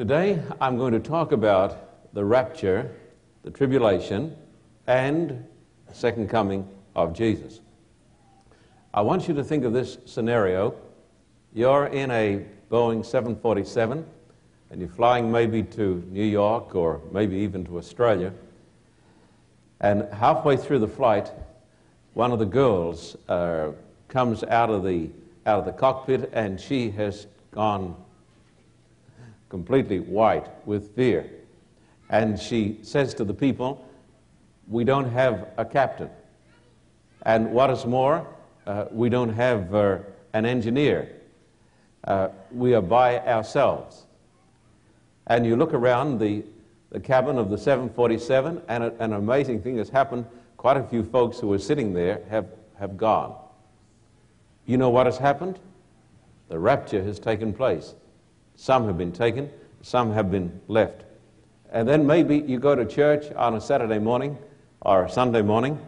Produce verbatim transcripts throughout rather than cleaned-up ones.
Today I'm going to talk about the rapture, the tribulation, and the second coming of Jesus. I want you to think of this scenario. You're in a Boeing seven forty-seven and you're flying maybe to New York or maybe even to Australia, and halfway through the flight one of the girls uh, comes out of the out of the cockpit, and she has gone completely white with fear, and she says to the people, "We don't have a captain, and what is more, uh, we don't have uh, an engineer. Uh, we are by ourselves." And you look around the, the cabin of the seven forty-seven, and a, an amazing thing has happened. Quite a few folks who were sitting there have, have gone. You know what has happened? The rapture has taken place. Some have been taken, some have been left. And then maybe you go to church on a Saturday morning or a Sunday morning,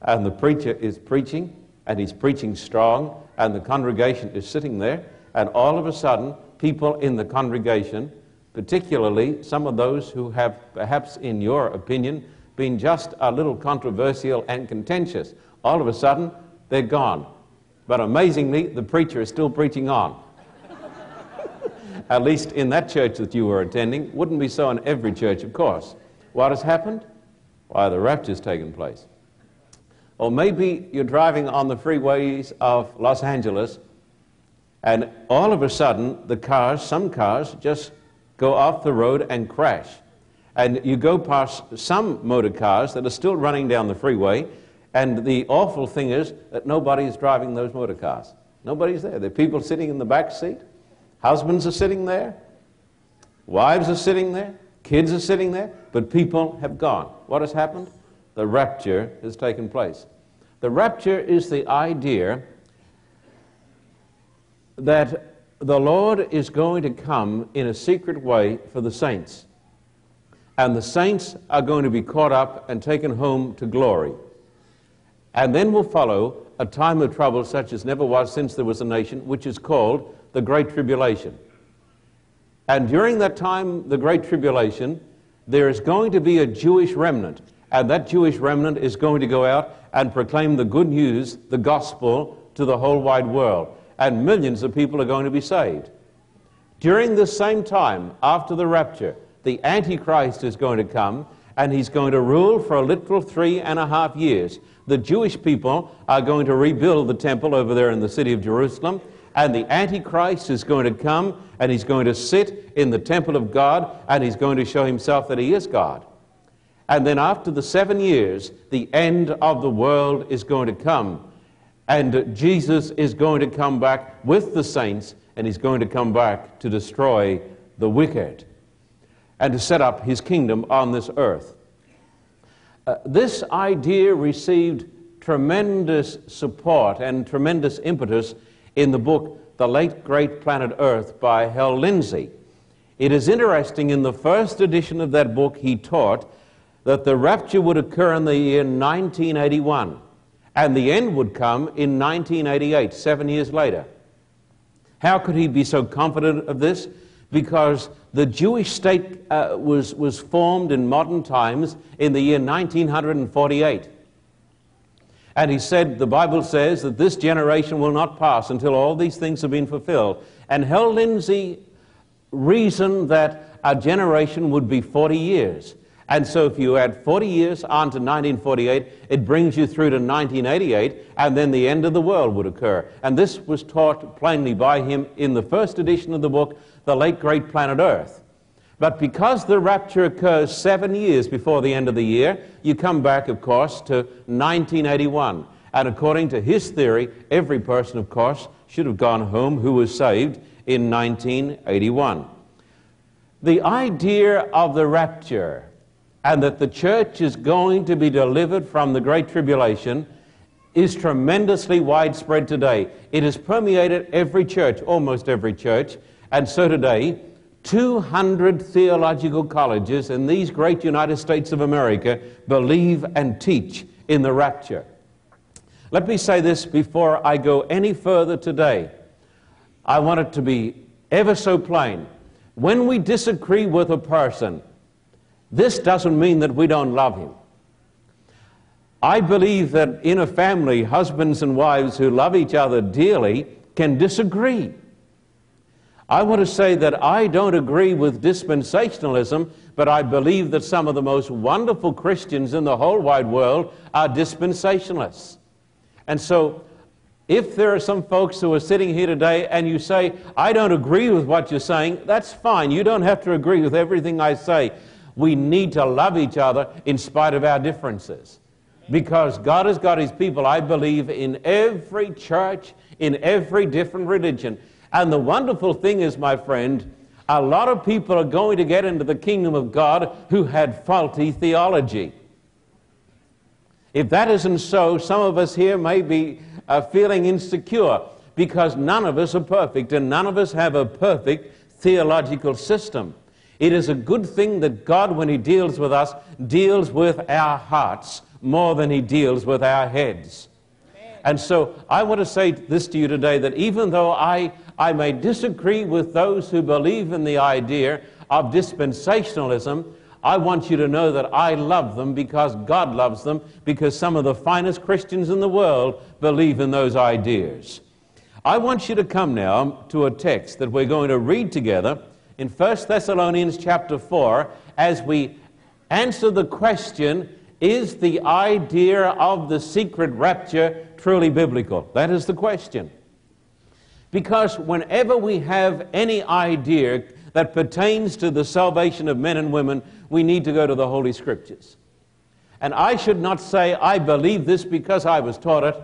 and the preacher is preaching, and he's preaching strong, and the congregation is sitting there, and all of a sudden people in the congregation, particularly some of those who have perhaps in your opinion been just a little controversial and contentious, all of a sudden they're gone. But amazingly, the preacher is still preaching on. At least in that church that you were attending. Wouldn't be so in every church, of course. What has happened? Why, the rapture's taken place. Or maybe you're driving on the freeways of Los Angeles, and all of a sudden the cars, some cars, just go off the road and crash. And you go past some motor cars that are still running down the freeway, and the awful thing is that nobody is driving those motor cars. Nobody's there. There are people sitting in the back seat. Husbands are sitting there. Wives are sitting there. Kids are sitting there. But people have gone. What has happened? The rapture has taken place. The rapture is the idea that the Lord is going to come in a secret way for the saints. And the saints are going to be caught up and taken home to glory. And then will follow a time of trouble such as never was since there was a nation, which is called the Great Tribulation. And during that time, the Great Tribulation, there is going to be a Jewish remnant, and that Jewish remnant is going to go out and proclaim the good news, the gospel, to the whole wide world. And millions of people are going to be saved. During this same time, after the rapture, the Antichrist is going to come, and he's going to rule for a literal three and a half years. The Jewish people are going to rebuild the temple over there in the city of Jerusalem, and the Antichrist is going to come, and he's going to sit in the temple of God, and he's going to show himself that he is God. And then after the seven years, the end of the world is going to come, and Jesus is going to come back with the saints, and he's going to come back to destroy the wicked and to set up his kingdom on this earth. Uh, this idea received tremendous support and tremendous impetus in the book The Late Great Planet Earth by Hal Lindsey. It is interesting, in the first edition of that book he taught that the rapture would occur in the year nineteen eighty-one and the end would come in nineteen eighty-eight, seven years later. How could he be so confident of this? Because the Jewish state uh, was, was formed in modern times in the year nineteen forty-eight. And he said, the Bible says that this generation will not pass until all these things have been fulfilled. And Hal Lindsey reasoned that a generation would be forty years. And so if you add forty years on to nineteen forty-eight, it brings you through to nineteen eighty-eight, and then the end of the world would occur. And this was taught plainly by him in the first edition of the book, The Late Great Planet Earth. But because the rapture occurs seven years before the end of the year, you come back, of course, to nineteen eighty-one. And according to his theory, every person, of course, should have gone home who was saved in nineteen eighty-one. The idea of the rapture, and that the church is going to be delivered from the Great Tribulation, is tremendously widespread today. It has permeated every church, almost every church. And so today, two hundred theological colleges in these great United States of America believe and teach in the rapture. Let me say this before I go any further today. I want it to be ever so plain When we disagree with a person, this doesn't mean that we don't love him. I believe that in a family, husbands and wives who love each other dearly can disagree. I want to say that I don't agree with dispensationalism, but I believe that some of the most wonderful Christians in the whole wide world are dispensationalists. And so, if there are some folks who are sitting here today and you say, I don't agree with what you're saying, that's fine. You don't have to agree with everything I say. We need to love each other in spite of our differences. Because God has got his people, I believe, in every church, in every different religion. And the wonderful thing is, my friend, a lot of people are going to get into the kingdom of God who had faulty theology. If that isn't so, some of us here may be uh, feeling insecure because none of us are perfect and none of us have a perfect theological system. It is a good thing that God, when he deals with us, deals with our hearts more than he deals with our heads. Amen. And so I want to say this to you today, that even though I, I may disagree with those who believe in the idea of dispensationalism, I want you to know that I love them because God loves them, because some of the finest Christians in the world believe in those ideas. I want you to come now to a text that we're going to read together in First Thessalonians chapter four as we answer the question, is the idea of the secret rapture truly biblical? That is the question. Because whenever we have any idea that pertains to the salvation of men and women, we need to go to the Holy Scriptures. And I should not say, I believe this because I was taught it.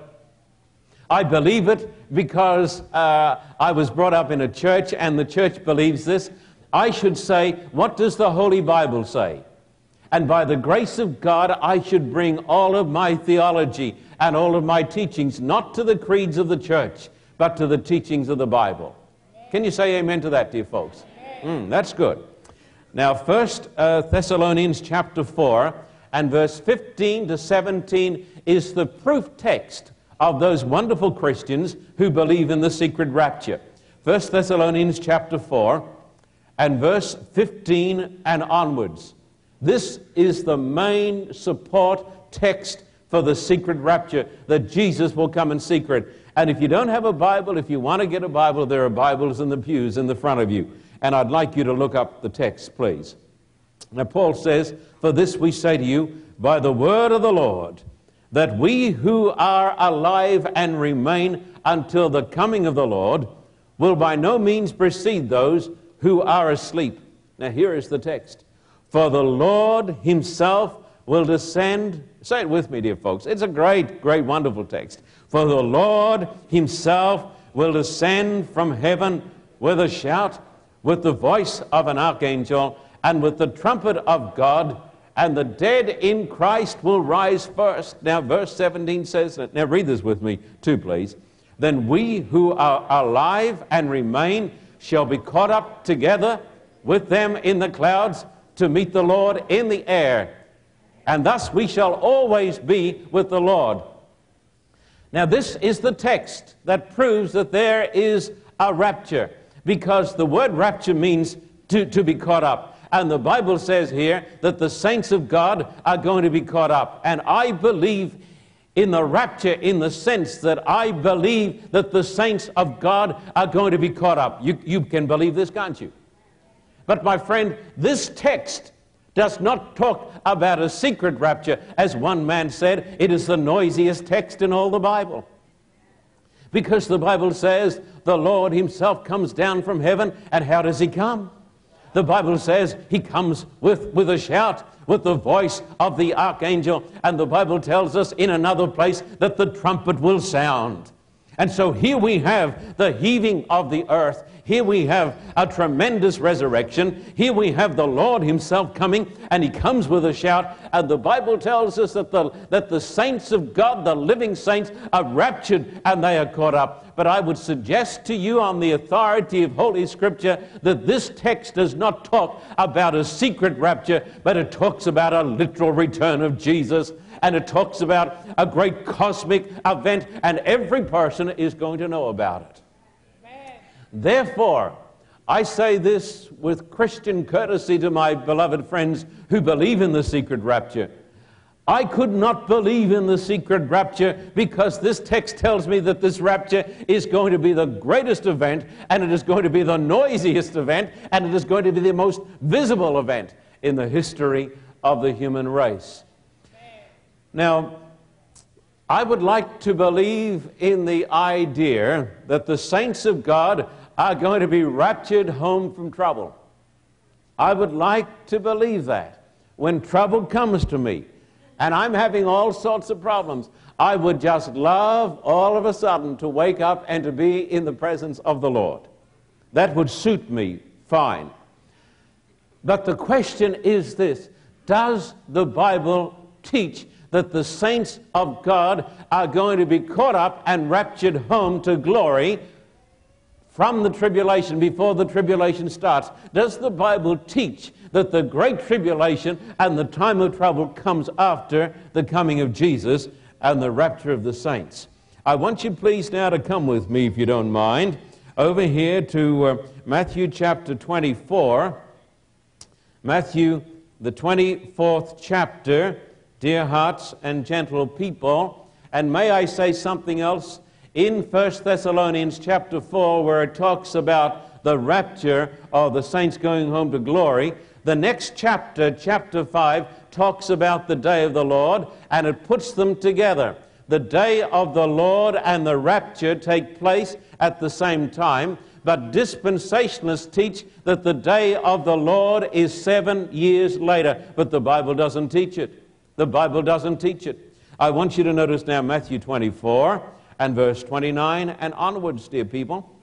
I believe it because uh, I was brought up in a church and the church believes this. I should say, what does the Holy Bible say? And by the grace of God, I should bring all of my theology and all of my teachings, not to the creeds of the church, but to the teachings of the Bible. Can you say amen to that, dear folks? Mm, that's good. Now, First uh, Thessalonians chapter four and verse fifteen to seventeen is the proof text of those wonderful Christians who believe in the secret rapture. First Thessalonians chapter four and verse fifteen and onwards. This is the main support text for the secret rapture, that Jesus will come in secret. And if you don't have a Bible, if you want to get a Bible, there are Bibles in the pews in the front of you. And I'd like you to look up the text, please. Now, Paul says, for this we say to you, by the word of the Lord, that we who are alive and remain until the coming of the Lord will by no means precede those who are asleep. Now, here is the text. For the Lord himself will descend. Say it with me, dear folks. It's a great, great, wonderful text. For the Lord himself will descend from heaven with a shout, with the voice of an archangel, and with the trumpet of God, and the dead in Christ will rise first. Now, verse seventeen says, now read this with me too, please. Then we who are alive and remain shall be caught up together with them in the clouds to meet the Lord in the air, and thus we shall always be with the Lord. Now, this is the text that proves that there is a rapture, because the word rapture means to, to be caught up. And the Bible says here that the saints of God are going to be caught up. And I believe in the rapture in the sense that I believe that the saints of God are going to be caught up. You, you can believe this, can't you? But my friend, this text does not talk about a secret rapture. As one man said, it is the noisiest text in all the Bible. Because the Bible says the Lord himself comes down from heaven, and how does he come? The Bible says he comes with, with a shout, with the voice of the archangel, and the Bible tells us in another place that the trumpet will sound. And so here we have the heaving of the earth. Here we have a tremendous resurrection. Here we have the Lord himself coming, and he comes with a shout. And the Bible tells us that the, that the saints of God, the living saints, are raptured and they are caught up. But I would suggest to you on the authority of Holy Scripture that this text does not talk about a secret rapture, but it talks about a literal return of Jesus. And it talks about a great cosmic event, and every person is going to know about it. Therefore, I say this with Christian courtesy to my beloved friends who believe in the secret rapture. I could not believe in the secret rapture because this text tells me that this rapture is going to be the greatest event, and it is going to be the noisiest event, and it is going to be the most visible event in the history of the human race. Now, I would like to believe in the idea that the saints of God are going to be raptured home from trouble. I would like to believe that when trouble comes to me and I'm having all sorts of problems, I would just love all of a sudden to wake up and to be in the presence of the Lord. That would suit me fine. But the question is this: does the Bible teach that the saints of God are going to be caught up and raptured home to glory from the tribulation, before the tribulation starts? Does the Bible teach that the great tribulation and the time of trouble comes after the coming of Jesus and the rapture of the saints? I want you please now to come with me, if you don't mind, over here to uh, Matthew chapter twenty-four. Matthew, the twenty-fourth chapter. Dear hearts and gentle people, and may I say something else? In First Thessalonians chapter four, where it talks about the rapture of the saints going home to glory, the next chapter, chapter five, talks about the day of the Lord, and it puts them together. The day of the Lord and the rapture take place at the same time, but dispensationalists teach that the day of the Lord is seven years later, but the Bible doesn't teach it. The Bible doesn't teach it. I want you to notice now Matthew twenty-four and verse twenty-nine and onwards, dear people.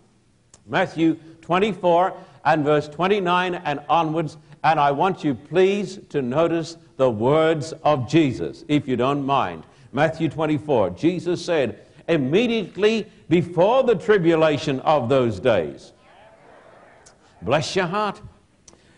Matthew twenty-four and verse twenty-nine and onwards, and I want you please to notice the words of Jesus, if you don't mind. Matthew twenty-four, Jesus said, immediately before the tribulation of those days. Bless your heart.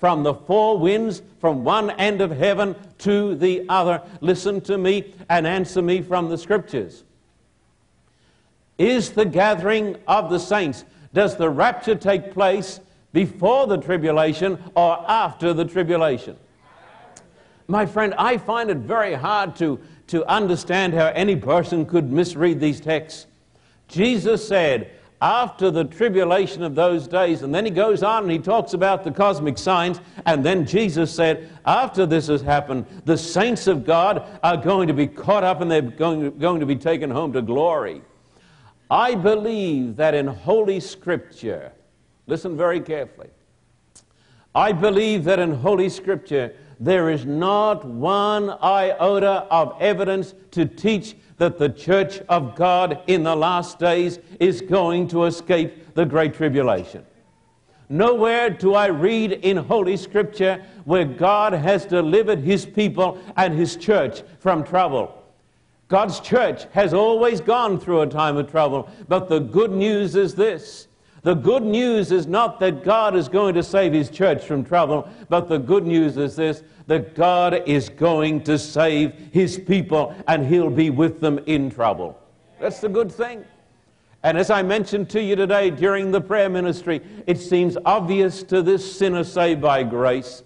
from the four winds, from one end of heaven to the other. Listen to me and answer me from the Scriptures. Is the gathering of the saints, does the rapture take place before the tribulation or after the tribulation? My friend, I find it very hard to, to understand how any person could misread these texts. Jesus said, after the tribulation of those days, and then he goes on and he talks about the cosmic signs, and then Jesus said, after this has happened, the saints of God are going to be caught up and they're going to, going to be taken home to glory. I believe that in Holy Scripture, listen very carefully, I believe that in Holy Scripture there is not one iota of evidence to teach that the church of God in the last days is going to escape the Great Tribulation. Nowhere do I read in Holy Scripture where God has delivered his people and his church from trouble. God's church has always gone through a time of trouble, but the good news is this. The good news is not that God is going to save his church from trouble, but the good news is this, that God is going to save his people and he'll be with them in trouble. That's the good thing. And as I mentioned to you today during the prayer ministry, it seems obvious to this sinner saved by grace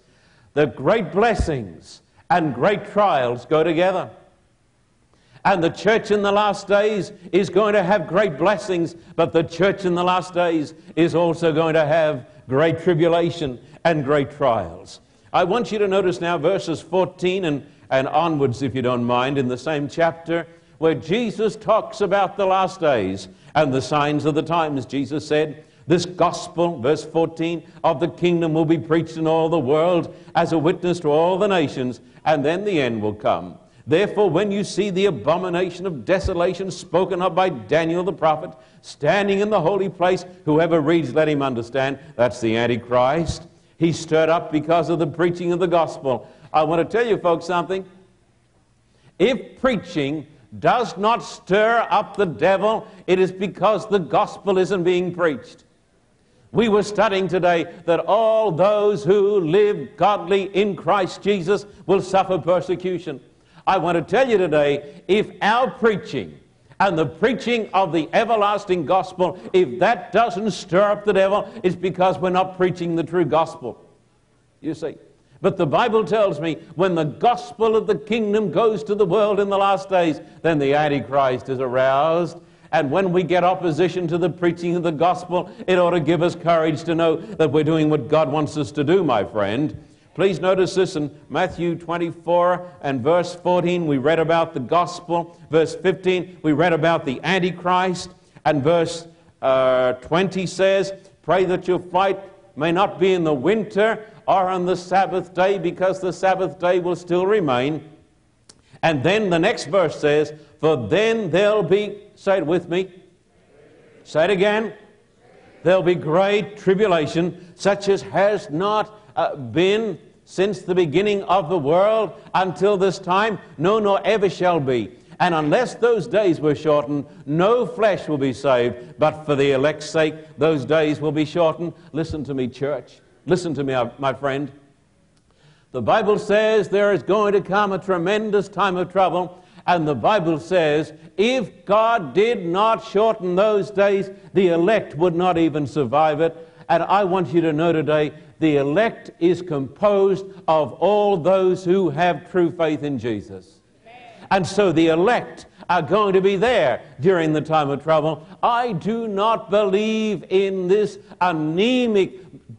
that great blessings and great trials go together. And the church in the last days is going to have great blessings, but the church in the last days is also going to have great tribulation and great trials. I want you to notice now verses fourteen and, and onwards, if you don't mind, in the same chapter, where Jesus talks about the last days and the signs of the times. Jesus said, this gospel, verse fourteen, of the kingdom will be preached in all the world as a witness to all the nations, and then the end will come. Therefore, when you see the abomination of desolation spoken of by Daniel the prophet, standing in the holy place, whoever reads, let him understand. That's the Antichrist. He's stirred up because of the preaching of the gospel. I want to tell you folks something. If preaching does not stir up the devil, it is because the gospel isn't being preached. We were studying today that all those who live godly in Christ Jesus will suffer persecution. I want to tell you today, if our preaching and the preaching of the everlasting gospel, if that doesn't stir up the devil, it's because we're not preaching the true gospel. You see? But the Bible tells me when the gospel of the kingdom goes to the world in the last days, then the Antichrist is aroused. And when we get opposition to the preaching of the gospel, it ought to give us courage to know that we're doing what God wants us to do, my friend. Please notice this in Matthew twenty-four and verse fourteen. We read about the gospel. Verse fifteen, we read about the Antichrist. And verse uh, twenty says, pray that your flight may not be in the winter or on the Sabbath day, because the Sabbath day will still remain. And then the next verse says, for then there'll be, say it with me, say it again, there'll be great tribulation, such as has not Uh, been since the beginning of the world until this time, no, nor ever shall be. And unless those days were shortened, no flesh will be saved, but for the elect's sake, those days will be shortened. Listen to me, church. Listen to me, my friend. The Bible says there is going to come a tremendous time of trouble, and the Bible says if God did not shorten those days, the elect would not even survive it. And I want you to know today, the elect is composed of all those who have true faith in Jesus. Amen. And so the elect are going to be there during the time of trouble. I do not believe in this anemic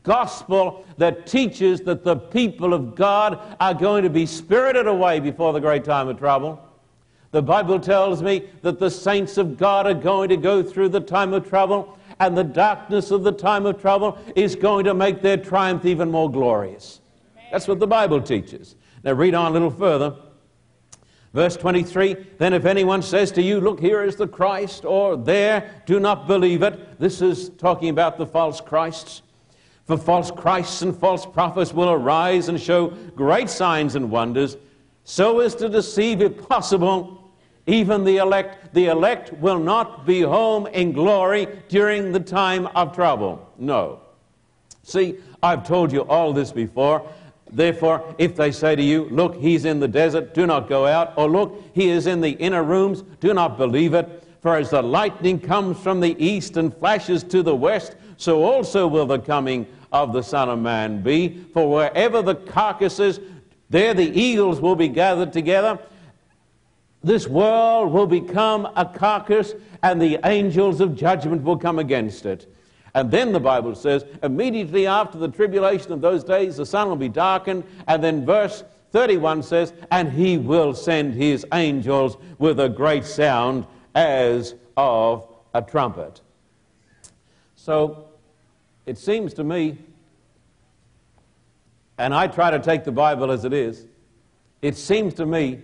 gospel that teaches that the people of God are going to be spirited away before the great time of trouble. The Bible tells me that the saints of God are going to go through the time of trouble, and the darkness of the time of trouble is going to make their triumph even more glorious. Amen. That's what the Bible teaches. Now read on a little further. Verse twenty-three, then if anyone says to you, look, here is the Christ, or there, do not believe it. This is talking about the false Christs. For false Christs and false prophets will arise and show great signs and wonders, so as to deceive, if possible, even the elect. The elect will not be home in glory during the time of trouble. No. See, I've told you all this before. Therefore, if they say to you, look, he's in the desert, do not go out. Or look, he is in the inner rooms, do not believe it. For as the lightning comes from the east and flashes to the west, so also will the coming of the Son of Man be. For wherever the carcass is, there the eagles will be gathered together. This world will become a carcass, and the angels of judgment will come against it. And then the Bible says, immediately after the tribulation of those days, the sun will be darkened. And then verse thirty-one says, and he will send his angels with a great sound as of a trumpet. So it seems to me, and I try to take the Bible as it is, it seems to me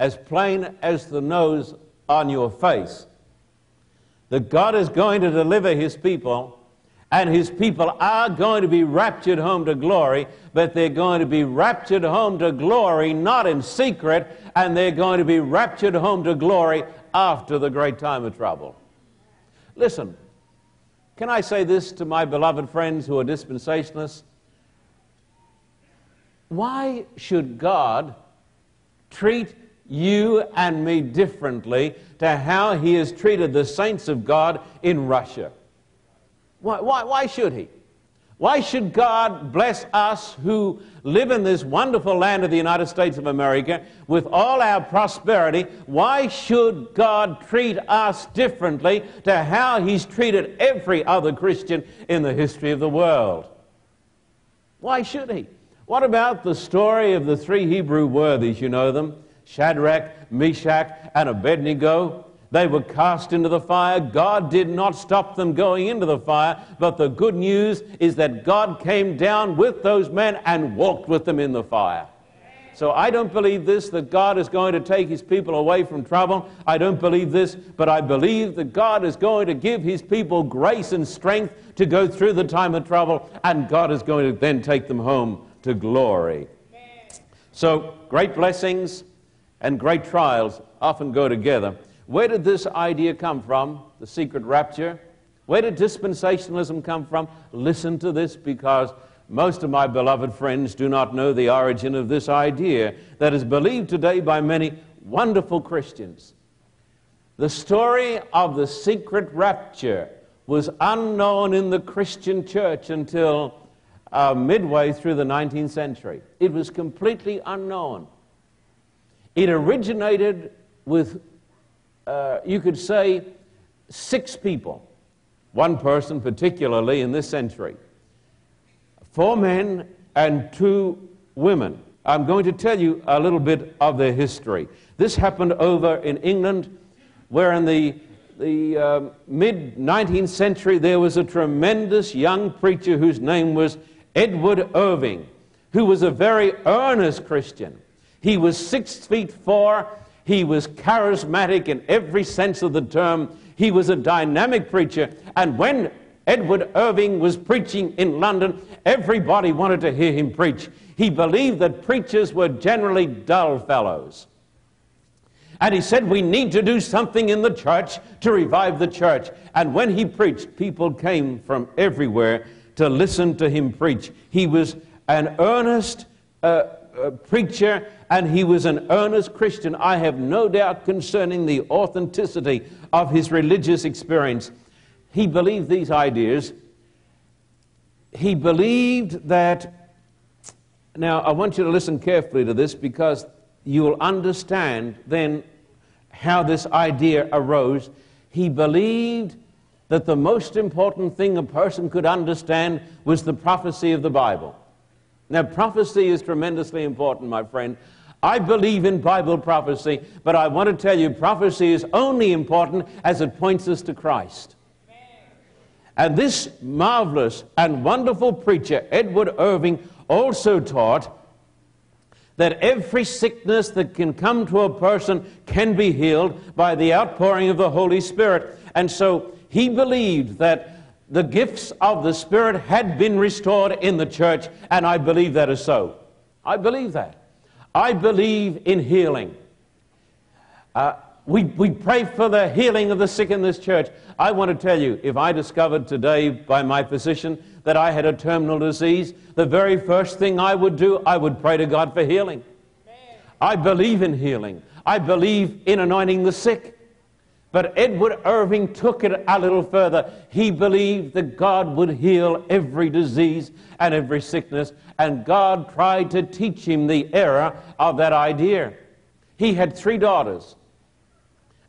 as plain as the nose on your face, that God is going to deliver his people, and his people are going to be raptured home to glory, but they're going to be raptured home to glory not in secret, and they're going to be raptured home to glory after the great time of trouble. Listen, can I say this to my beloved friends who are dispensationalists? Why should God treat you and me differently to how he has treated the saints of God in Russia? Why, why, why should he? Why should God bless us who live in this wonderful land of the United States of America with all our prosperity? Why should God treat us differently to how he's treated every other Christian in the history of the world? Why should he? What about the story of the three Hebrew worthies? You know them. Shadrach, Meshach, and Abednego. They were cast into the fire. God did not stop them going into the fire, but the good news is that God came down with those men and walked with them in the fire. So I don't believe this, that God is going to take his people away from trouble. I don't believe this, but I believe that God is going to give his people grace and strength to go through the time of trouble, and God is going to then take them home to glory. Amen. So great blessings and great trials often go together. Where did this idea come from, the secret rapture? Where did dispensationalism come from? Listen to this, because most of my beloved friends do not know the origin of this idea that is believed today by many wonderful Christians. The story of the secret rapture was unknown in the Christian church until uh, midway through the nineteenth century. It was completely unknown. It originated with, uh, you could say, six people, one person particularly in this century. Four men and two women. I'm going to tell you a little bit of their history. This happened over in England, where in the, the um, mid nineteenth century there was a tremendous young preacher whose name was Edward Irving, who was a very earnest Christian. He was six feet four. He was charismatic in every sense of the term. He was a dynamic preacher, and when Edward Irving was preaching in London, everybody wanted to hear him preach. He believed that preachers were generally dull fellows. And he said, we need to do something in the church to revive the church. And when he preached, people came from everywhere to listen to him preach. He was an earnest uh, uh, preacher, and he was an earnest Christian. I have no doubt concerning the authenticity of his religious experience. He believed these ideas. He believed that, now I want you to listen carefully to this, because you'll understand then how this idea arose. He believed that the most important thing a person could understand was the prophecy of the Bible. Now, prophecy is tremendously important, my friend. I believe in Bible prophecy, but I want to tell you prophecy is only important as it points us to Christ. And this marvelous and wonderful preacher, Edward Irving, also taught that every sickness that can come to a person can be healed by the outpouring of the Holy Spirit. And so he believed that the gifts of the Spirit had been restored in the church, and I believe that is so. I believe that. I believe in healing. Uh, We, we pray for the healing of the sick in this church. I want to tell you, if I discovered today by my physician that I had a terminal disease, the very first thing I would do, I would pray to God for healing. Amen. I believe in healing. I believe in anointing the sick. But Edward Irving took it a little further. He believed that God would heal every disease and every sickness, and God tried to teach him the error of that idea. He had three daughters.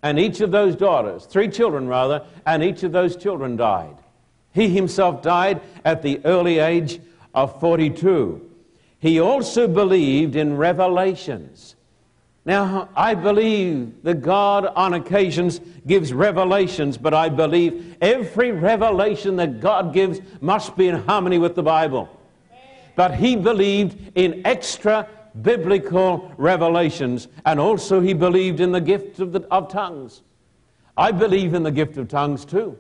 And each of those daughters, three children rather, and each of those children died. He himself died at the early age of forty-two. He also believed in revelations. Now, I believe that God on occasions gives revelations, but I believe every revelation that God gives must be in harmony with the Bible. But he believed in extra biblical revelations, and also he believed in the gift of, the, of tongues. I believe in the gift of tongues too.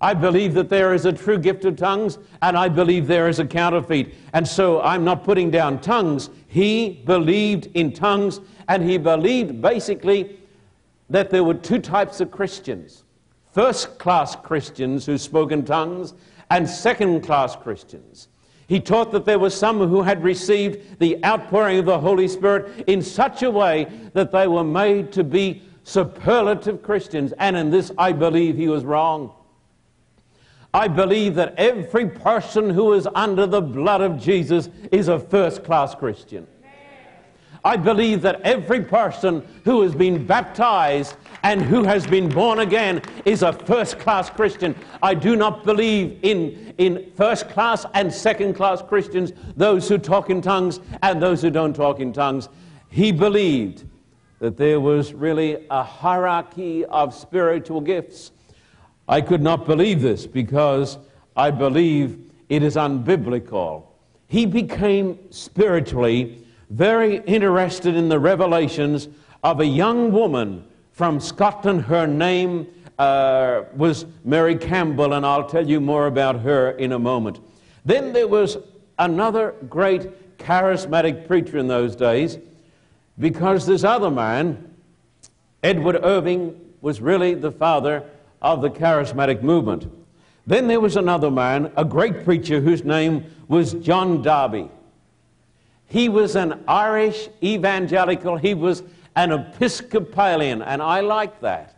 I believe that there is a true gift of tongues, and I believe there is a counterfeit. And so I'm not putting down tongues. He believed in tongues, and he believed basically that there were two types of Christians: first-class Christians who spoke in tongues, and second-class Christians. He taught that there were some who had received the outpouring of the Holy Spirit in such a way that they were made to be superlative Christians. And in this, I believe he was wrong. I believe that every person who is under the blood of Jesus is a first-class Christian. I believe that every person who has been baptized and who has been born again is a first-class Christian. I do not believe in, in first-class and second-class Christians, those who talk in tongues and those who don't talk in tongues. He believed that there was really a hierarchy of spiritual gifts. I could not believe this, because I believe it is unbiblical. He became spiritually very interested in the revelations of a young woman from Scotland. Her name uh, was Mary Campbell, and I'll tell you more about her in a moment. Then there was another great charismatic preacher in those days, because this other man, Edward Irving, was really the father of the charismatic movement. Then there was another man, a great preacher, whose name was John Darby. He was an Irish evangelical. He was an Episcopalian, and I like that.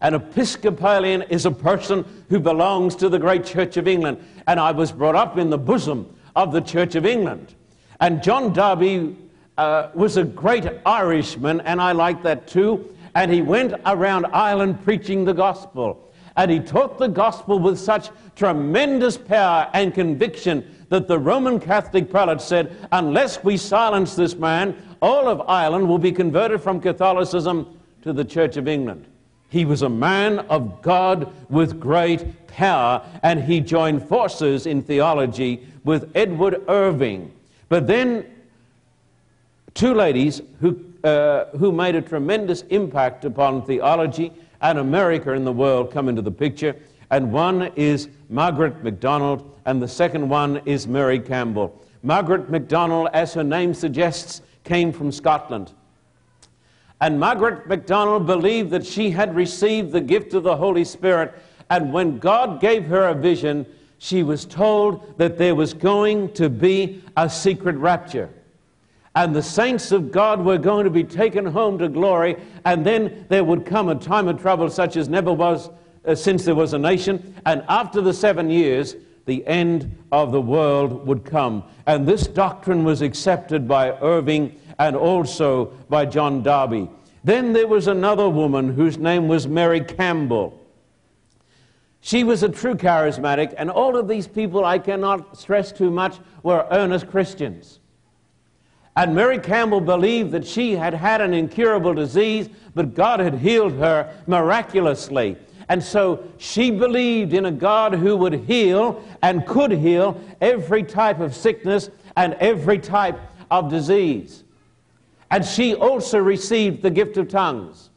An Episcopalian is a person who belongs to the great Church of England, and I was brought up in the bosom of the Church of England. And John Darby uh, was a great Irishman, and I like that too. And he went around Ireland preaching the gospel, and he taught the gospel with such tremendous power and conviction that the Roman Catholic prelate said, unless we silence this man, all of Ireland will be converted from Catholicism to the Church of England. He was a man of God with great power, and he joined forces in theology with Edward Irving. But then two ladies who, uh, who made a tremendous impact upon theology and America and the world come into the picture, and one is Margaret MacDonald, and the second one is Mary Campbell. Margaret MacDonald, as her name suggests, came from Scotland. And Margaret MacDonald believed that she had received the gift of the Holy Spirit, and when God gave her a vision, she was told that there was going to be a secret rapture, and the saints of God were going to be taken home to glory, and then there would come a time of trouble such as never was uh, since there was a nation, and after the seven years, the end of the world would come. And this doctrine was accepted by Irving and also by John Darby. Then there was another woman whose name was Mary Campbell. She was a true charismatic, and all of these people, I cannot stress too much, were earnest Christians. And Mary Campbell believed that she had had an incurable disease, but God had healed her miraculously. And so she believed in a God who would heal and could heal every type of sickness and every type of disease. And she also received the gift of tongues.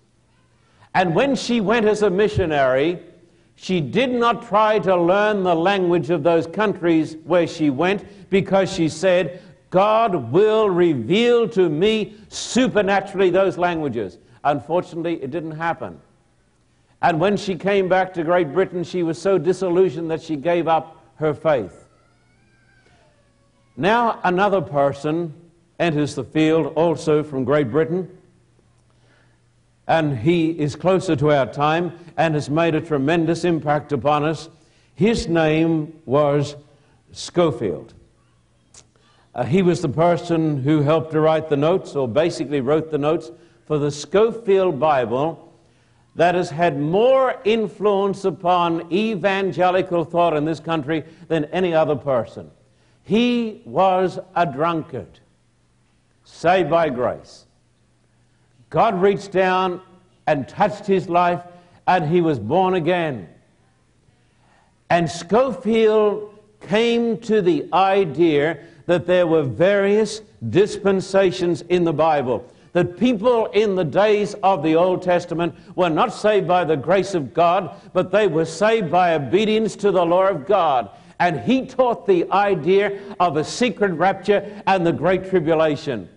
And when she went as a missionary, she did not try to learn the language of those countries where she went, because she said, God will reveal to me supernaturally those languages. Unfortunately, it didn't happen. And when she came back to Great Britain, she was so disillusioned that she gave up her faith. Now another person enters the field, also from Great Britain, and he is closer to our time and has made a tremendous impact upon us. His name was Scofield. Uh, he was the person who helped to write the notes, or basically wrote the notes, for the Scofield Bible that has had more influence upon evangelical thought in this country than any other person. He was a drunkard, saved by grace. God reached down and touched his life, and he was born again. And Scofield came to the idea that there were various dispensations in the Bible, that people in the days of the Old Testament were not saved by the grace of God, but they were saved by obedience to the law of God. And he taught the idea of a secret rapture and the Great Tribulation.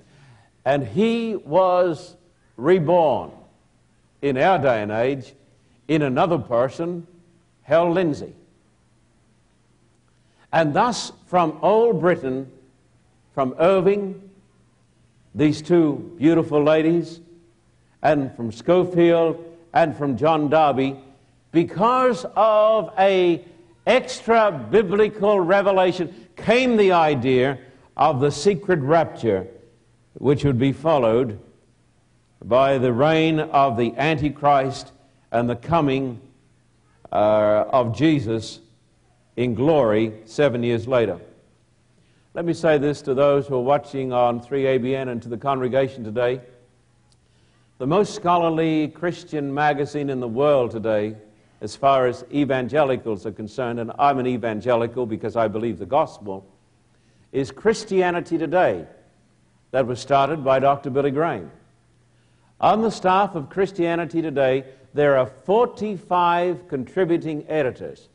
And he was reborn in our day and age in another person, Hal Lindsey. And thus, from Old Britain, from Irving, these two beautiful ladies, and from Scofield, and from John Darby, because of a extra-biblical revelation, came the idea of the secret rapture, which would be followed by the reign of the Antichrist and the coming uh, of Jesus in glory seven years later. Let me say this to those who are watching on three A B N and to the congregation today. The most scholarly Christian magazine in the world today, as far as evangelicals are concerned, and I'm an evangelical because I believe the gospel, is Christianity Today. that was started by Doctor Billy Graham. On the staff of Christianity Today, there are forty-five contributing editors.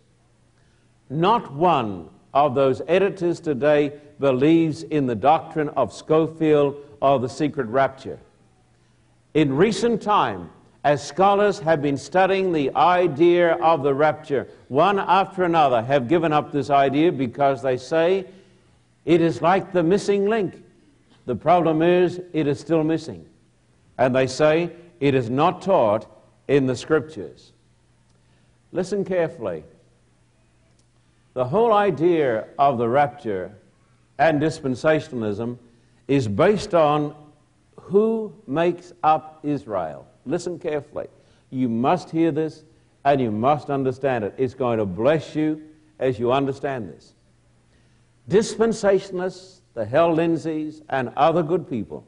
Not one of those editors today believes in the doctrine of Scofield or the secret rapture. In recent time, as scholars have been studying the idea of the rapture, one after another have given up this idea because they say it is like the missing link. The problem is it is still missing. And they say it is not taught in the Scriptures. Listen carefully. The whole idea of the rapture and dispensationalism is based on who makes up Israel. Listen carefully. You must hear this and you must understand it. It's going to bless you as you understand this. Dispensationalists, the Hal Lindseys, and other good people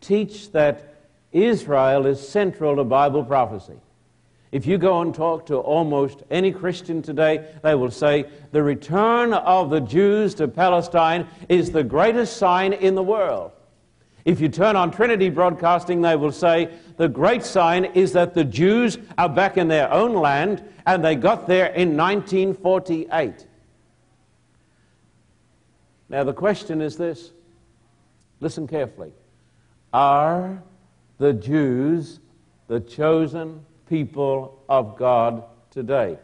teach that Israel is central to Bible prophecy. If you go and talk to almost any Christian today, they will say the return of the Jews to Palestine is the greatest sign in the world. If you turn on Trinity Broadcasting, they will say the great sign is that the Jews are back in their own land and they got there in nineteen forty-eight. Now the question is this. Listen carefully. Are the Jews the chosen people of God today?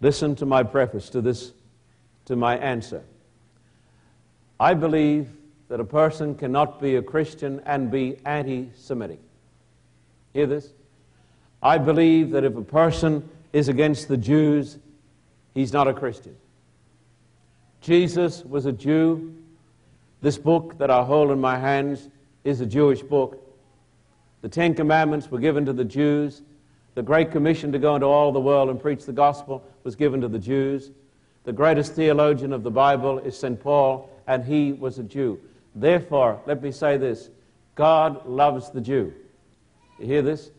Listen to my preface to this, to my answer. I believe that a person cannot be a Christian and be anti-Semitic. Hear this? I believe that if a person is against the Jews, he's not a Christian. Jesus was a Jew. This book that I hold in my hands is a Jewish book. The Ten Commandments were given to the Jews. The Great Commission to go into all the world and preach the gospel was given to the Jews. The greatest theologian of the Bible is Saint Paul, and he was a Jew. Therefore, let me say this, God loves the Jew. You hear this?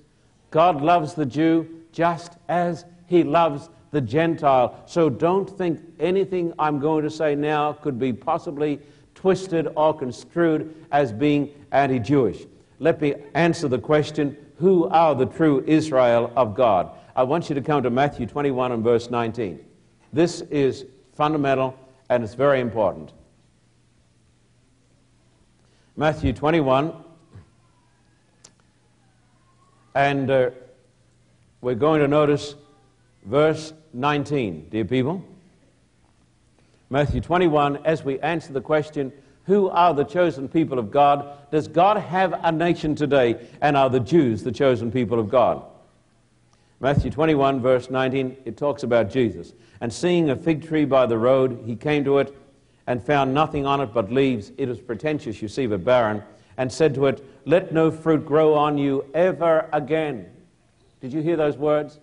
God loves the Jew just as he loves the Gentile. So don't think anything I'm going to say now could be possibly twisted or construed as being anti-Jewish. Let me answer the question, who are the true Israel of God? I want you to come to Matthew twenty-one and verse nineteen. This is fundamental and it's very important. Matthew twenty-one, and uh, we're going to notice verse nineteen, dear people. Matthew twenty-one, as we answer the question, who are the chosen people of God? Does God have a nation today, and are the Jews the chosen people of God? Matthew twenty-one, verse nineteen, it talks about Jesus. And seeing a fig tree by the road, he came to it, and found nothing on it but leaves. It was pretentious, you see, but barren, and said to it, let no fruit grow on you ever again. Did you hear those words?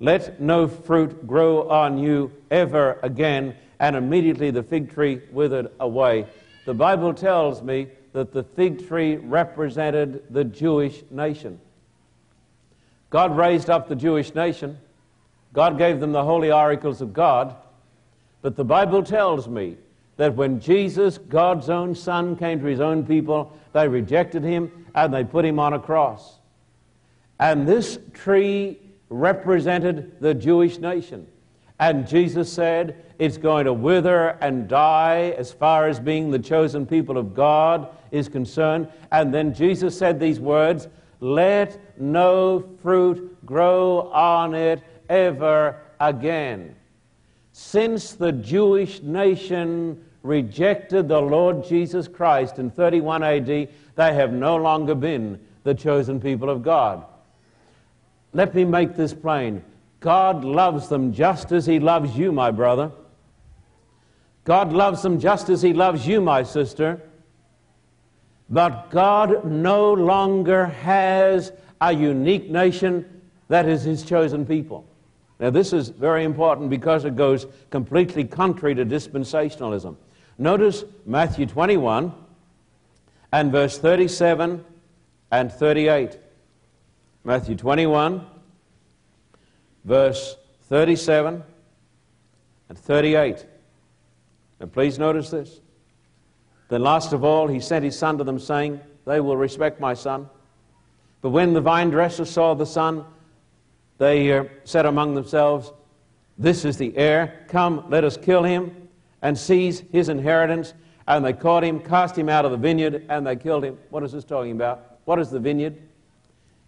Let no fruit grow on you ever again. And immediately the fig tree withered away. The Bible tells me that the fig tree represented the Jewish nation. God raised up the Jewish nation. God gave them the holy oracles of God. But the Bible tells me that when Jesus, God's own Son, came to his own people, they rejected him and they put him on a cross. And this tree represented the Jewish nation. And Jesus said, it's going to wither and die as far as being the chosen people of God is concerned. And then Jesus said these words, let no fruit grow on it ever again. Since the Jewish nation rejected the Lord Jesus Christ in thirty-one A D, they have no longer been the chosen people of God. Let me make this plain. God loves them just as he loves you, my brother. God loves them just as he loves you, my sister. But God no longer has a unique nation that is his chosen people. Now, this is very important because it goes completely contrary to dispensationalism. Notice Matthew twenty-one and verse thirty-seven and thirty-eight. Matthew twenty-one, verse thirty-seven and thirty-eight. Now, please notice this. Then last of all, he sent his son to them, saying, They will respect my son. But when the vine dressers saw the son, they uh, said among themselves, This is the heir. Come, let us kill him and seize his inheritance. And they caught him, cast him out of the vineyard, and they killed him. What is this talking about? What is the vineyard?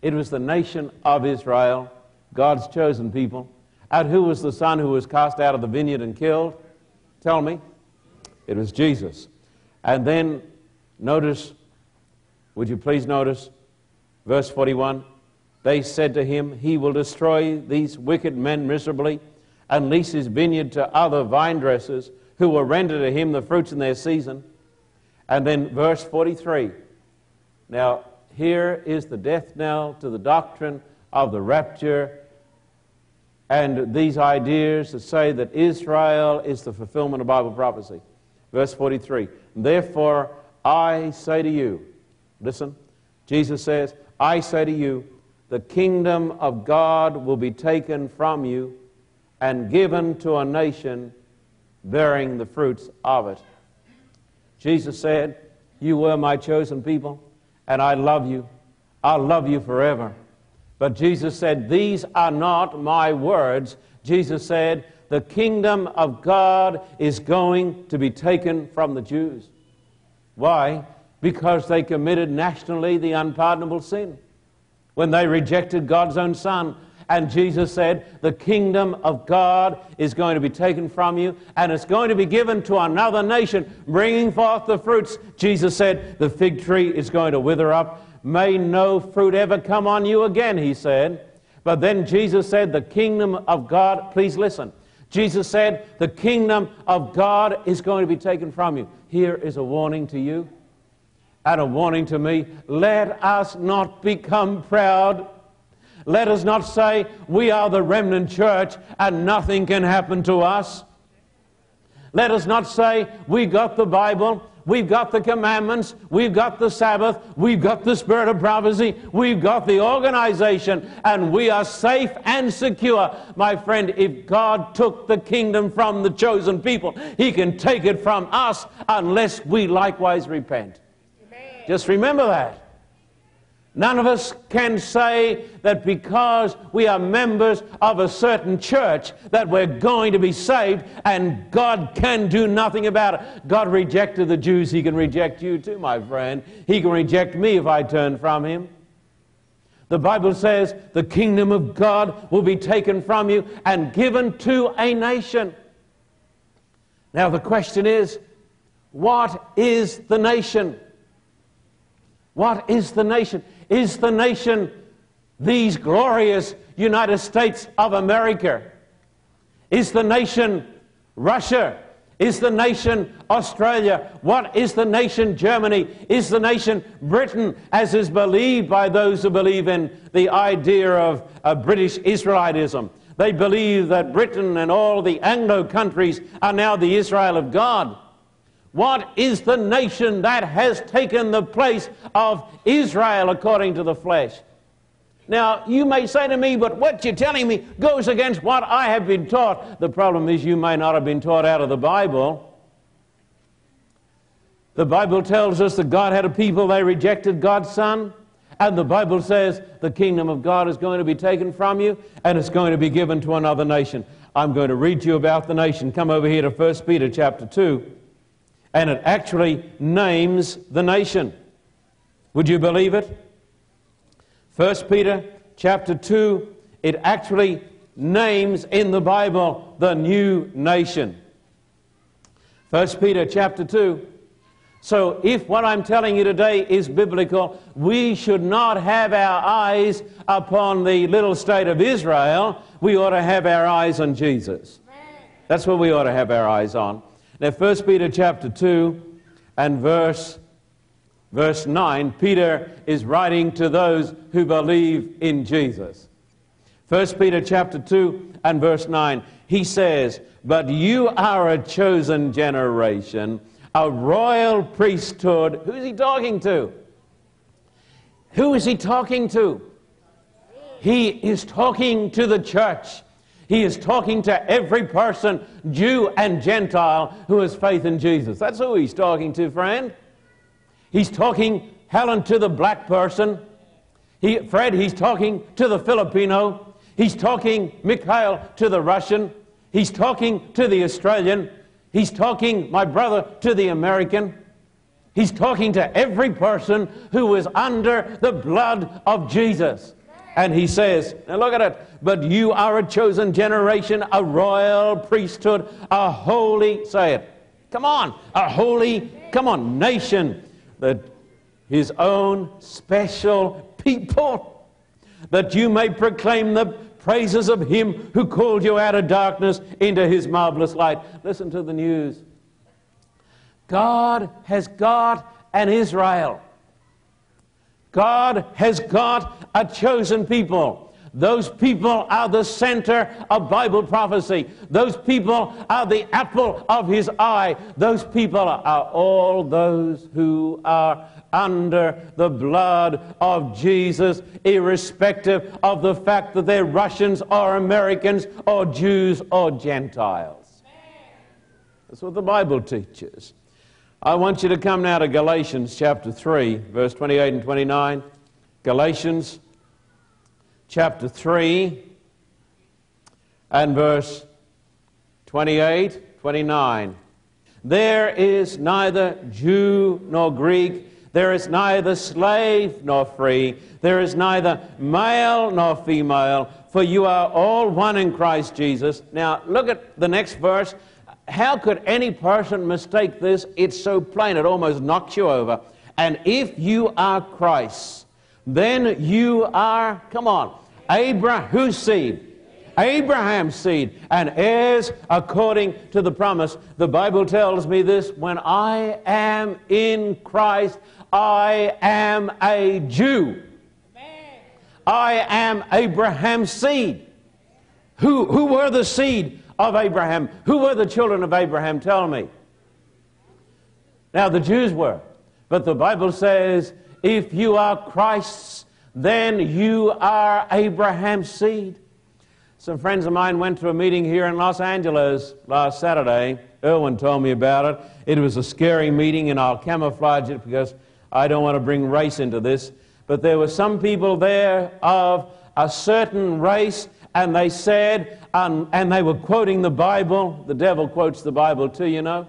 It was the nation of Israel, God's chosen people. And who was the son who was cast out of the vineyard and killed? Tell me. It was Jesus. And then notice, would you please notice, verse forty-one, they said to him, He will destroy these wicked men miserably and lease his vineyard to other vine dressers who will render to him the fruits in their season. And then verse forty-three. Now, here is the death knell to the doctrine of the rapture and these ideas that say that Israel is the fulfillment of Bible prophecy. Verse forty-three, Therefore I say to you, listen, Jesus says, I say to you, the kingdom of God will be taken from you and given to a nation bearing the fruits of it. Jesus said, You were my chosen people, and I love you. I love you forever. But Jesus said, These are not my words. Jesus said, The kingdom of God is going to be taken from the Jews. Why? Because they committed nationally the unpardonable sin when they rejected God's own Son. And Jesus said, the kingdom of God is going to be taken from you, and it's going to be given to another nation, bringing forth the fruits. Jesus said, the fig tree is going to wither up. May no fruit ever come on you again, he said. But then Jesus said, the kingdom of God, please listen. Jesus said, the kingdom of God is going to be taken from you. Here is a warning to you and a warning to me. Let us not become proud. Let us not say we are the remnant church and nothing can happen to us. Let us not say we got the Bible, we've got the commandments, we've got the Sabbath, we've got the spirit of prophecy, we've got the organization, and we are safe and secure. My friend, if God took the kingdom from the chosen people, He can take it from us unless we likewise repent. Amen. Just remember that. None of us can say that because we are members of a certain church that we're going to be saved and God can do nothing about it. God rejected the Jews. He can reject you too, my friend. He can reject me if I turn from Him. The Bible says the kingdom of God will be taken from you and given to a nation. Now the question is, what is the nation? What is the nation? Is the nation these glorious United States of America? Is the nation Russia? Is the nation Australia? What is the nation Germany? Is the nation Britain, as is believed by those who believe in the idea of uh, British Israelitism? They believe that Britain and all the Anglo countries are now the Israel of God. What is the nation that has taken the place of Israel according to the flesh? Now, you may say to me, but what you're telling me goes against what I have been taught. The problem is you may not have been taught out of the Bible. The Bible tells us that God had a people, they rejected God's Son. And the Bible says the kingdom of God is going to be taken from you and it's going to be given to another nation. I'm going to read to you about the nation. Come over here to First Peter chapter two. And it actually names the nation. Would you believe it? First Peter chapter two, it actually names in the Bible the new nation. First Peter chapter two. So if what I'm telling you today is biblical, we should not have our eyes upon the little state of Israel. We ought to have our eyes on Jesus. That's what we ought to have our eyes on. Now, First Peter chapter two and verse, verse nine, Peter is writing to those who believe in Jesus. First Peter chapter two and verse nine, he says, But you are a chosen generation, a royal priesthood. Who is he talking to? Who is he talking to? He is talking to the church. He is talking to every person, Jew and Gentile, who has faith in Jesus. That's who he's talking to, friend. He's talking, Helen, to the black person. He, Fred, he's talking to the Filipino. He's talking, Mikhail, to the Russian. He's talking to the Australian. He's talking, my brother, to the American. He's talking to every person who is under the blood of Jesus. And he says, now look at it, but you are a chosen generation, a royal priesthood, a holy, say it, come on, a holy, come on, nation, that his own special people, that you may proclaim the praises of him who called you out of darkness into his marvelous light. Listen to the news. God has got an Israel. God has got a chosen people. Those people are the center of Bible prophecy. Those people are the apple of his eye. Those people are all those who are under the blood of Jesus, irrespective of the fact that they're Russians or Americans or Jews or Gentiles. That's what the Bible teaches. I want you to come now to Galatians chapter three, verse twenty-eight and twenty-nine. Galatians chapter three and verse twenty-eight, twenty-nine. There is neither Jew nor Greek, there is neither slave nor free, there is neither male nor female, for you are all one in Christ Jesus. Now look at the next verse. How could any person mistake this? It's so plain, it almost knocks you over. And if you are Christ, then you are, come on, Abraham, whose seed? Abraham's seed, and heirs according to the promise. The Bible tells me this, when I am in Christ, I am a Jew. Amen. I am Abraham's seed. Who, who were the seed of Abraham? Who were the children of Abraham? Tell me. Now the Jews were, but the Bible says, if you are Christ's, then you are Abraham's seed. Some friends of mine went to a meeting here in Los Angeles last Saturday. Irwin told me about it. It was a scary meeting, and I'll camouflage it because I don't want to bring race into this. But there were some people there of a certain race, and they said, um, and they were quoting the Bible. The devil quotes the Bible too, you know.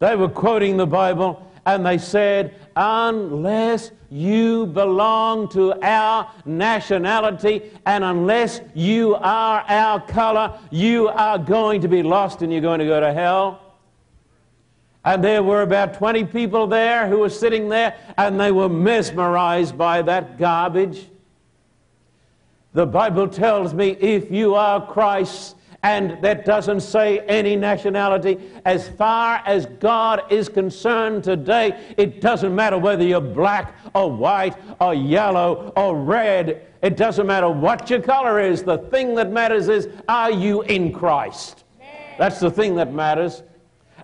They were quoting the Bible, and they said, unless you belong to our nationality, and unless you are our color, you are going to be lost and you're going to go to hell. And there were about twenty people there who were sitting there, and they were mesmerized by that garbage. The Bible tells me if you are Christ, and that doesn't say any nationality. As far as God is concerned today, it doesn't matter whether you're black or white or yellow or red. It doesn't matter what your color is. The thing that matters is, are you in Christ? That's the thing that matters.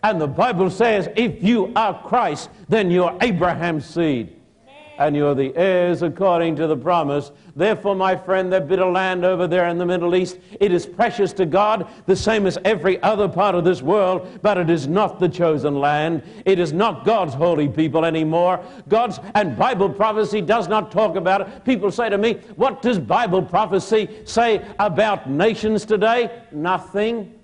And the Bible says if you are Christ, then you're Abraham's seed, and you're the heirs according to the promise. Therefore, my friend, that bit of land over there in the Middle East, it is precious to God, the same as every other part of this world, but it is not the chosen land. It is not God's holy people anymore. God's, and Bible prophecy does not talk about it. People say to me, what does Bible prophecy say about nations today? Nothing.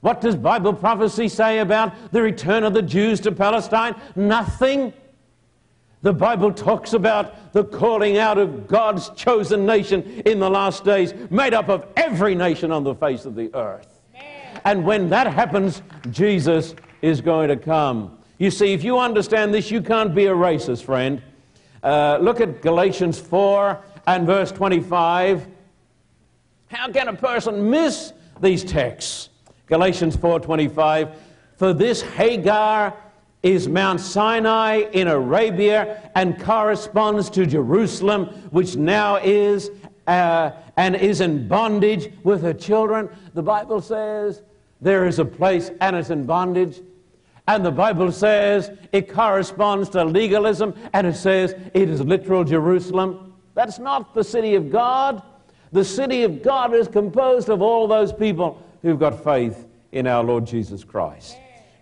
What does Bible prophecy say about the return of the Jews to Palestine? Nothing. The Bible talks about the calling out of God's chosen nation in the last days, made up of every nation on the face of the earth. Amen. And when that happens, Jesus is going to come. You see, if you understand this, you can't be a racist, friend. Uh, look at Galatians four and verse twenty-five. How can a person miss these texts? Galatians four twenty-five, for this Hagar is Mount Sinai in Arabia, and corresponds to Jerusalem, which now is uh, and is in bondage with her children. The Bible says there is a place and it's in bondage. And the Bible says it corresponds to legalism, and it says it is literal Jerusalem. That's not the city of God. The city of God is composed of all those people who've got faith in our Lord Jesus Christ.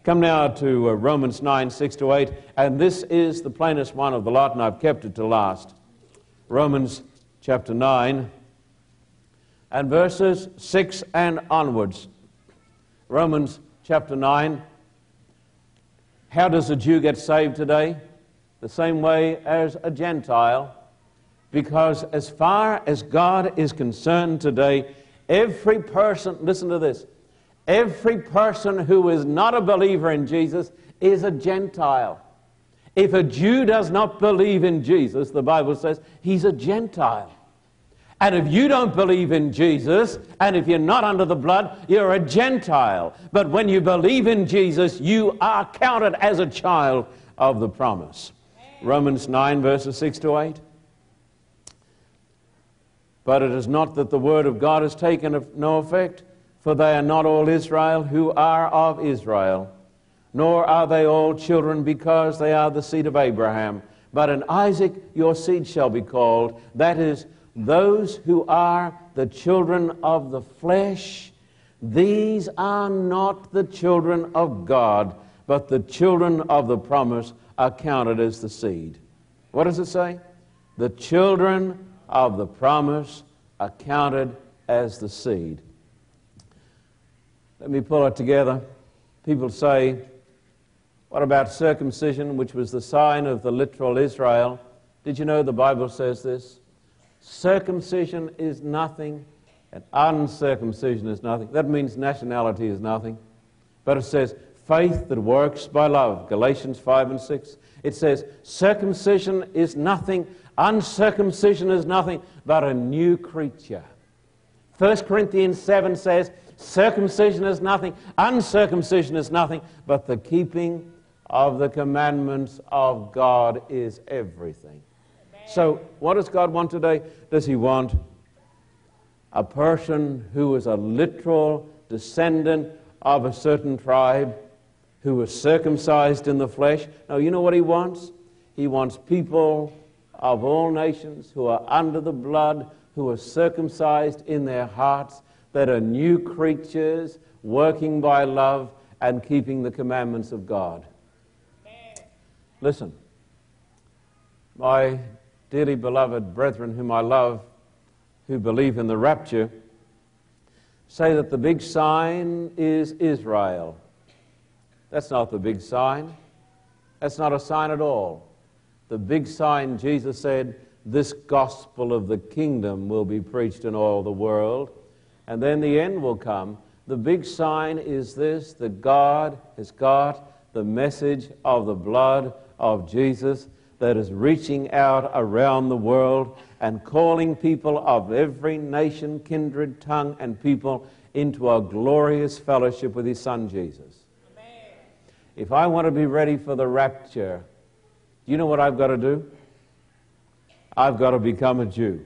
Come now to uh, Romans nine, six to eight, and this is the plainest one of the lot, and I've kept it to last. Romans chapter nine, and verses six and onwards. Romans chapter nine. How does a Jew get saved today? The same way as a Gentile, because as far as God is concerned today, every person, listen to this, every person who is not a believer in Jesus is a Gentile. If a Jew does not believe in Jesus, the Bible says, he's a Gentile. And if you don't believe in Jesus, and if you're not under the blood, you're a Gentile. But when you believe in Jesus, you are counted as a child of the promise. Romans nine, verses six to eight. But it is not that the word of God is taken of no effect, for they are not all Israel who are of Israel, nor are they all children because they are the seed of Abraham. But in Isaac your seed shall be called, that is, those who are the children of the flesh, these are not the children of God, but the children of the promise are counted as the seed. What does it say? The children of the promise are counted as the seed. Let me pull it together. People say, what about circumcision, which was the sign of the literal Israel? Did you know the Bible says this? Circumcision is nothing, and uncircumcision is nothing. That means nationality is nothing. But it says, faith that works by love, Galatians five and six. It says, circumcision is nothing, uncircumcision is nothing, but a new creature. First Corinthians seven says, circumcision is nothing, uncircumcision is nothing, but the keeping of the commandments of God is everything. So, what does God want today? Does he want a person who is a literal descendant of a certain tribe, who was circumcised in the flesh? No, you know what he wants? He wants people of all nations who are under the blood, who are circumcised in their hearts, that are new creatures, working by love and keeping the commandments of God. Listen, my dearly beloved brethren whom I love, who believe in the rapture, say that the big sign is Israel. That's not the big sign. That's not a sign at all. The big sign, Jesus said, this gospel of the kingdom will be preached in all the world, and then the end will come. The big sign is this, that God has got the message of the blood of Jesus that is reaching out around the world and calling people of every nation, kindred, tongue, and people into a glorious fellowship with his Son, Jesus. Amen. If I want to be ready for the rapture, you know what I've got to do? I've got to become a Jew.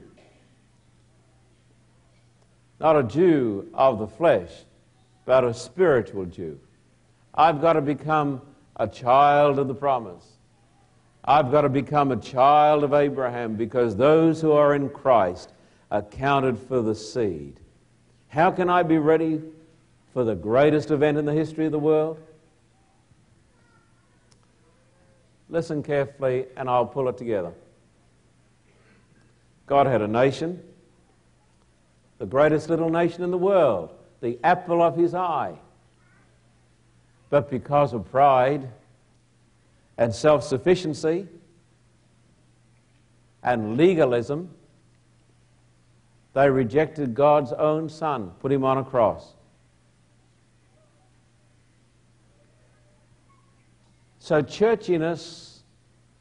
Not a Jew of the flesh, but a spiritual Jew. I've got to become a child of the promise. I've got to become a child of Abraham, because those who are in Christ are counted for the seed. How can I be ready for the greatest event in the history of the world? Listen carefully and I'll pull it together. God had a nation, the greatest little nation in the world, the apple of his eye. But because of pride and self-sufficiency and legalism, they rejected God's own Son, put him on a cross. So churchiness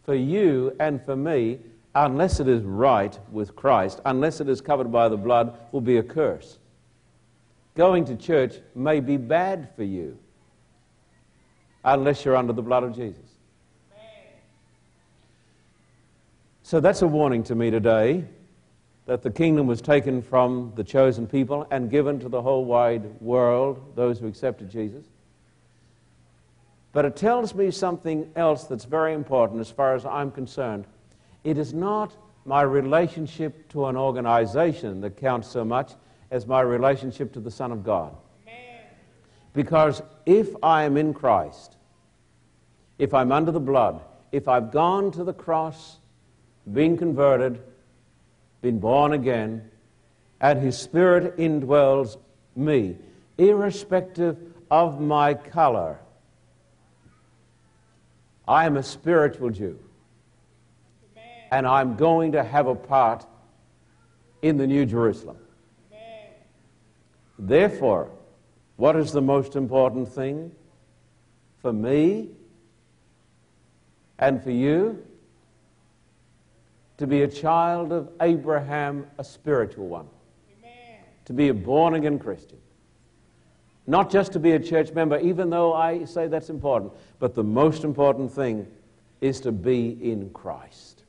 for you and for me, unless it is right with Christ, unless it is covered by the blood, will be a curse. Going to church may be bad for you unless you're under the blood of Jesus. So that's a warning to me today, that the kingdom was taken from the chosen people and given to the whole wide world, those who accepted Jesus. But it tells me something else that's very important as far as I'm concerned. It is not my relationship to an organization that counts so much as my relationship to the Son of God. Amen. Because if I am in Christ, if I'm under the blood, if I've gone to the cross, been converted, been born again, and His Spirit indwells me, irrespective of my color, I am a spiritual Jew. Amen. And I'm going to have a part in the New Jerusalem. Amen. Therefore, what is the most important thing for me and for you? To be a child of Abraham, a spiritual one. Amen. To be a born-again Christian. Not just to be a church member, even though I say that's important, but the most important thing is to be in Christ.